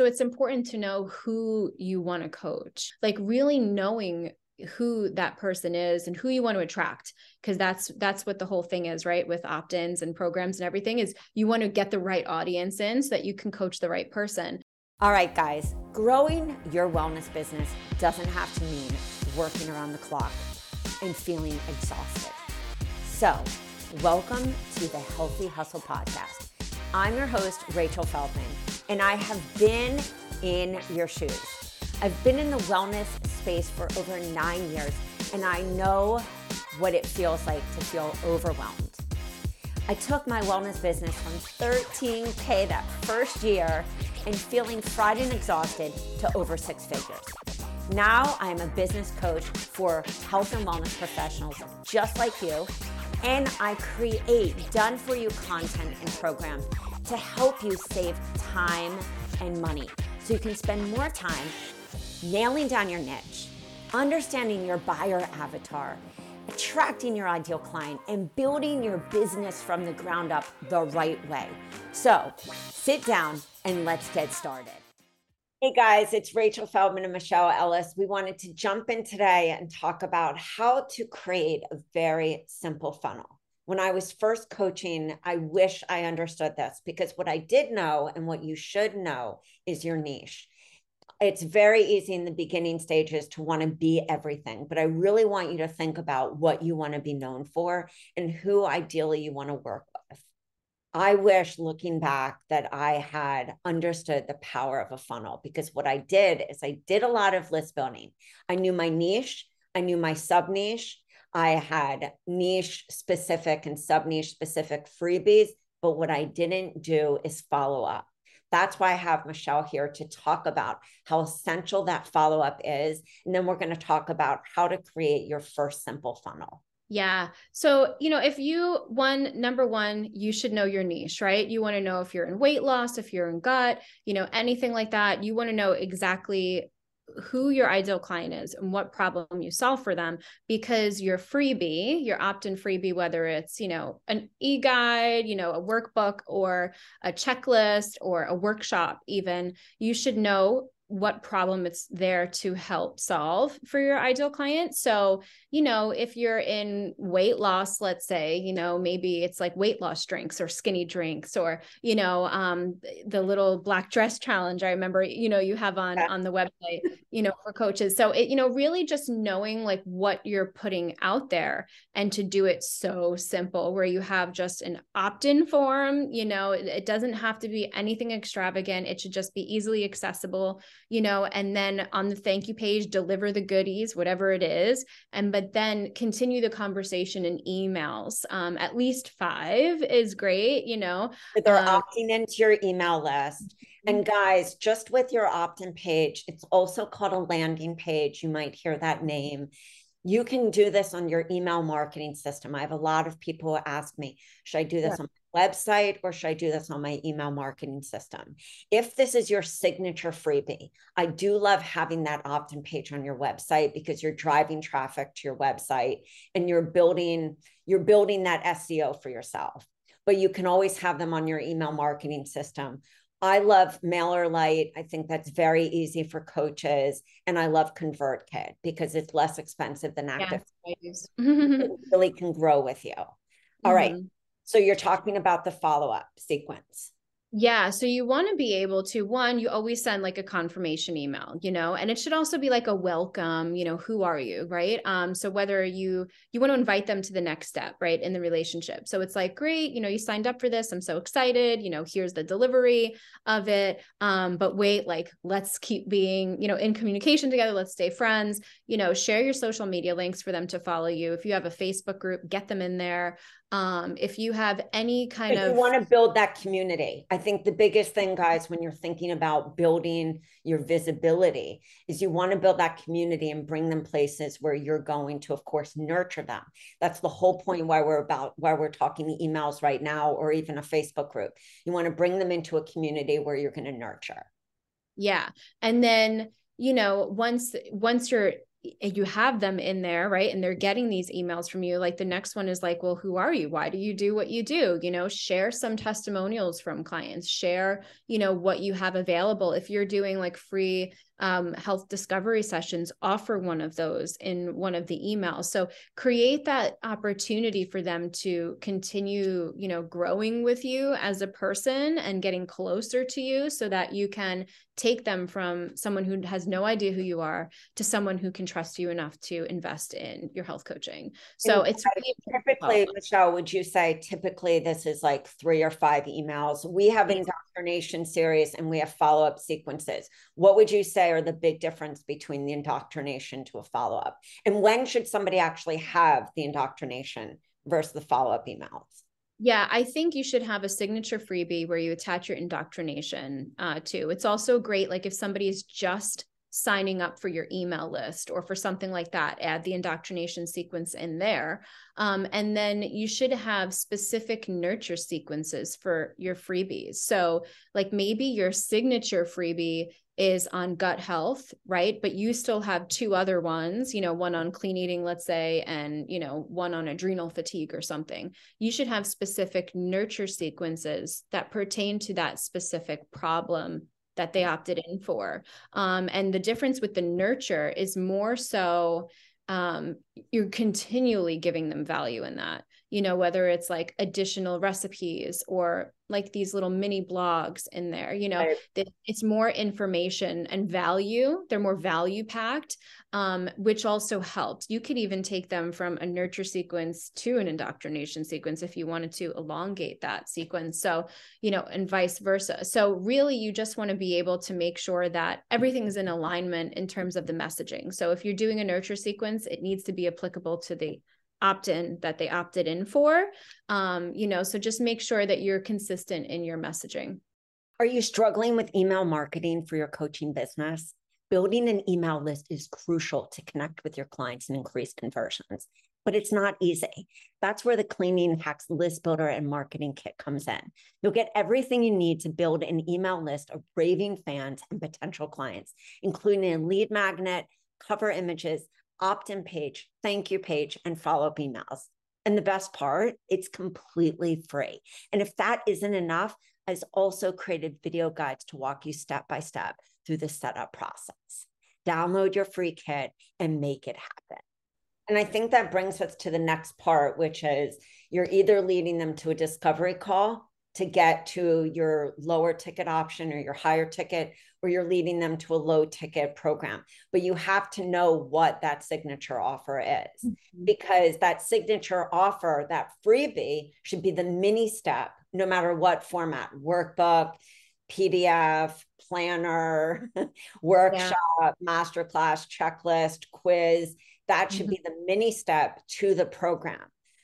So it's important to know who you want to coach, like really knowing who that person is and who you want to attract. Cause that's what the whole thing is, right? With opt-ins and programs and everything is you want to get the right audience in so that you can coach the right person. All right, guys, growing your wellness business doesn't have to mean working around the clock and feeling exhausted. So welcome to the Healthy Hustle podcast. I'm your host, Rachel Feldman, and I have been in your shoes. I've been in the wellness space for over 9 years, and I know what it feels like to feel overwhelmed. I took my wellness business from 13K that first year and feeling fried and exhausted to over six figures. Now I'm a business coach for health and wellness professionals just like you, and I create done-for-you content and programs to help you save time and money so you can spend more time nailing down your niche, understanding your buyer avatar, attracting your ideal client, and building your business from the ground up the right way. So sit down and let's get started. Hey guys, it's Rachel Feldman and Michelle Ellis. We wanted to jump in today and talk about how to create a very simple funnel. When I was first coaching, I wish I understood this because what I did know and what you should know is your niche. It's very easy in the beginning stages to want to be everything, but I really want you to think about what you want to be known for and who ideally you want to work with. I wish looking back that I had understood the power of a funnel because what I did is I did a lot of list building. I knew my niche. I knew my sub niche. I had niche specific and sub niche specific freebies, but what I didn't do is follow up. That's why I have Michelle here to talk about how essential that follow up is. And then we're going to talk about how to create your first simple funnel. Yeah. So, if you number one, you should know your niche, right? You want to know if you're in weight loss, if you're in gut, anything like that. You want to know exactly who your ideal client is and what problem you solve for them, because your freebie, your opt-in freebie, whether it's, an e-guide, a workbook or a checklist or a workshop, even, you should know what problem it's there to help solve for your ideal client. So, if you're in weight loss, let's say, maybe it's like weight loss drinks or skinny drinks or, the little black dress challenge I remember, you have on the website, for coaches. So it, really just knowing like what you're putting out there and to do it so simple where you have just an opt-in form, it doesn't have to be anything extravagant. It should just be easily accessible. And then on the thank you page, deliver the goodies, whatever it is. But then continue the conversation in emails. At least 5 is great, They're opting into your email list. And guys, just with your opt-in page, it's also called a landing page. You might hear that name. You can do this on your email marketing system. I have a lot of people who ask me, should I do this on my website or should I do this on my email marketing system? If this is your signature freebie, I do love having that opt-in page on your website because you're driving traffic to your website and you're building that SEO for yourself, but you can always have them on your email marketing system. I love MailerLite. I think that's very easy for coaches. And I love ConvertKit because it's less expensive than Active. Yes. It really can grow with you. All right. So you're talking about the follow-up sequence. Yeah. So you want to be able to, one, you always send like a confirmation email, and it should also be like a welcome, who are you? Right. So whether you want to invite them to the next step, right, in the relationship. So it's like, great, you signed up for this. I'm so excited. Here's the delivery of it. But wait, let's keep being, in communication together. Let's stay friends, share your social media links for them to follow you. If you have a Facebook group, get them in there. If you have any kind of, you want to build that community. I think the biggest thing, guys, when you're thinking about building your visibility is you want to build that community and bring them places where you're going to, of course, nurture them. That's the whole point why we're talking emails right now, or even a Facebook group. You want to bring them into a community where you're going to nurture. Yeah. And then, once you're you have them in there, right? And they're getting these emails from you. Like the next one is like, well, who are you? Why do you do what you do? You know, share some testimonials from clients, share, you know, what you have available. If you're doing like free health discovery sessions, offer one of those in one of the emails. So create that opportunity for them to continue, you know, growing with you as a person and getting closer to you so that you can take them from someone who has no idea who you are to someone who can trust you enough to invest in your health coaching. So it's really typically, Michelle, would you say typically this is like 3 or 5 emails? We have indoctrination series and we have follow-up sequences. What would you say are the big difference between the indoctrination to a follow-up? And when should somebody actually have the indoctrination versus the follow-up emails? Yeah, I think you should have a signature freebie where you attach your indoctrination to. It's also great, like if somebody is just signing up for your email list or for something like that, add the indoctrination sequence in there. And then you should have specific nurture sequences for your freebies. So like maybe your signature freebie is on gut health, right? But you still have 2 other ones, you know, one on clean eating, let's say, and, you know, one on adrenal fatigue or something. You should have specific nurture sequences that pertain to that specific problem that they opted in for. And the difference with the nurture is more so you're continually giving them value in that, you know, whether it's like additional recipes or like these little mini blogs in there, you know, it's more information and value. They're more value packed, which also helps. You could even take them from a nurture sequence to an indoctrination sequence if you wanted to elongate that sequence. So, you know, and vice versa. So really you just want to be able to make sure that everything's in alignment in terms of the messaging. So if you're doing a nurture sequence, it needs to be applicable to the opt-in that they opted in for, you know, so just make sure that you're consistent in your messaging. Are you struggling with email marketing for your coaching business? Building an email list is crucial to connect with your clients and increase conversions, but it's not easy. That's where the Clean Eating Hacks List Builder and Marketing Kit comes in. You'll get everything you need to build an email list of raving fans and potential clients, including a lead magnet, cover images, opt-in page, thank you page, and follow-up emails. And the best part, it's completely free. And if that isn't enough, I've also created video guides to walk you step-by-step through the setup process. Download your free kit and make it happen. And I think that brings us to the next part, which is you're either leading them to a discovery call to get to your lower ticket option or your higher ticket, or you're leading them to a low ticket program. But you have to know what that signature offer is, because that signature offer, that freebie, should be the mini step, no matter what format, workbook, PDF, planner, workshop, masterclass, checklist, quiz. That should be the mini step to the program.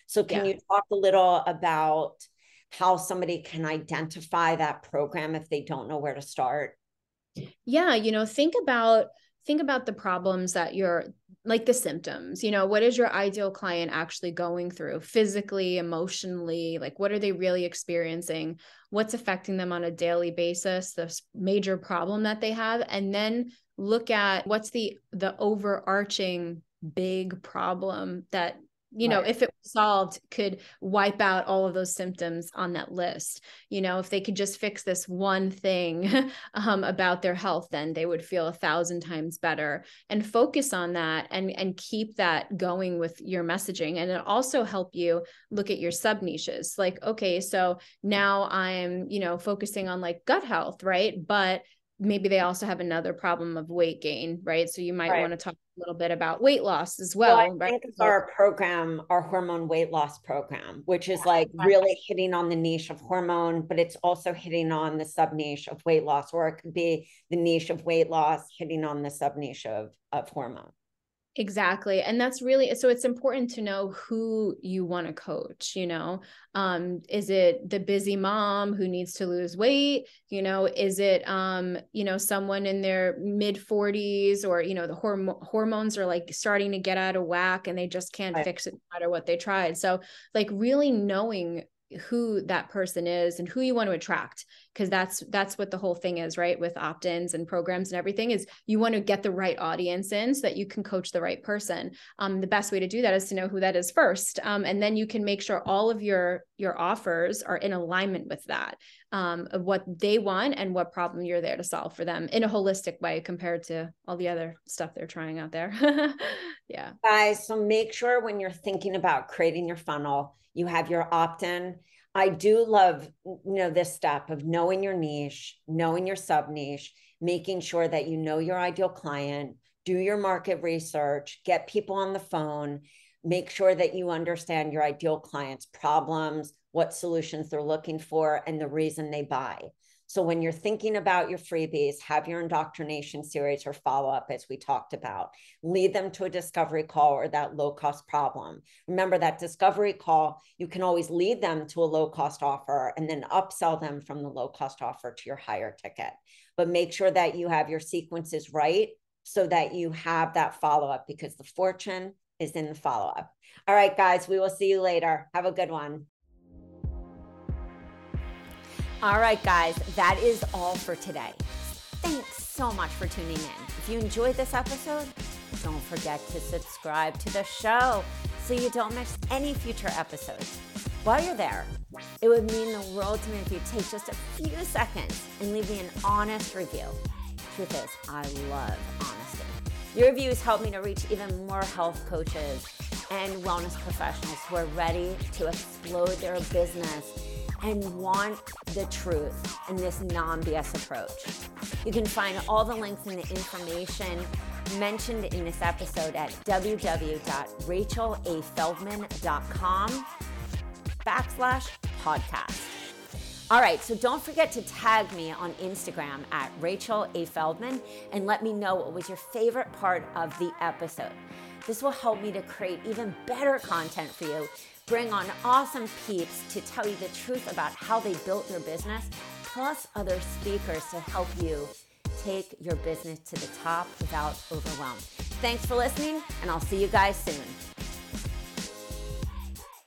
So can you talk a little about how somebody can identify that program if they don't know where to start? Yeah. You know, think about the problems that you're like the symptoms, you know, what is your ideal client actually going through physically, emotionally, like what are they really experiencing? What's affecting them on a daily basis, the major problem that they have, and then look at what's the overarching big problem that, you know, if it was solved, could wipe out all of those symptoms on that list. You know, if they could just fix this one thing about their health, then they would feel 1,000 times better. And focus on that and keep that going with your messaging. And it'll also help you look at your sub niches. Like, okay, so now I'm, you know, focusing on like gut health, right? But maybe they also have another problem of weight gain, right? So you might want to talk a little bit about weight loss as well. Well, I think it's our program, our hormone weight loss program, which is like really hitting on the niche of hormone, but it's also hitting on the sub niche of weight loss, or it could be the niche of weight loss hitting on the sub niche of hormone. Exactly. And that's really, so it's important to know who you want to coach, you know, is it the busy mom who needs to lose weight? You know, is it, you know, someone in their mid 40s, or, you know, the hormones are like starting to get out of whack and they just can't fix it no matter what they tried. So like really knowing who that person is and who you want to attract, because that's what the whole thing is, right? With opt-ins and programs and everything is you want to get the right audience in so that you can coach the right person. The best way to do that is to know who that is first. And then you can make sure all of your offers are in alignment with that, of what they want and what problem you're there to solve for them in a holistic way compared to all the other stuff they're trying out there. Yeah. Guys, so make sure when you're thinking about creating your funnel, you have your opt-in. I do love, you know, this step of knowing your niche, knowing your sub niche, making sure that you know your ideal client, do your market research, get people on the phone, make sure that you understand your ideal client's problems, what solutions they're looking for, and the reason they buy. So when you're thinking about your freebies, have your indoctrination series or follow-up, as we talked about, lead them to a discovery call or that low-cost problem. Remember that discovery call, you can always lead them to a low-cost offer and then upsell them from the low-cost offer to your higher ticket. But make sure that you have your sequences right so that you have that follow-up, because the fortune is in the follow-up. All right, guys, we will see you later. Have a good one. All right, guys, that is all for today. Thanks so much for tuning in. If you enjoyed this episode, don't forget to subscribe to the show so you don't miss any future episodes. While you're there, it would mean the world to me if you take just a few seconds and leave me an honest review. Truth is, I love honesty. Your reviews help me to reach even more health coaches and wellness professionals who are ready to explode their business and want the truth in this non-BS approach. You can find all the links and the information mentioned in this episode at www.rachelafeldman.com/podcast. All right, so don't forget to tag me on Instagram at Rachel A. Feldman and let me know what was your favorite part of the episode. This will help me to create even better content for you, bring on awesome peeps to tell you the truth about how they built their business, plus other speakers to help you take your business to the top without overwhelm. Thanks for listening, and I'll see you guys soon.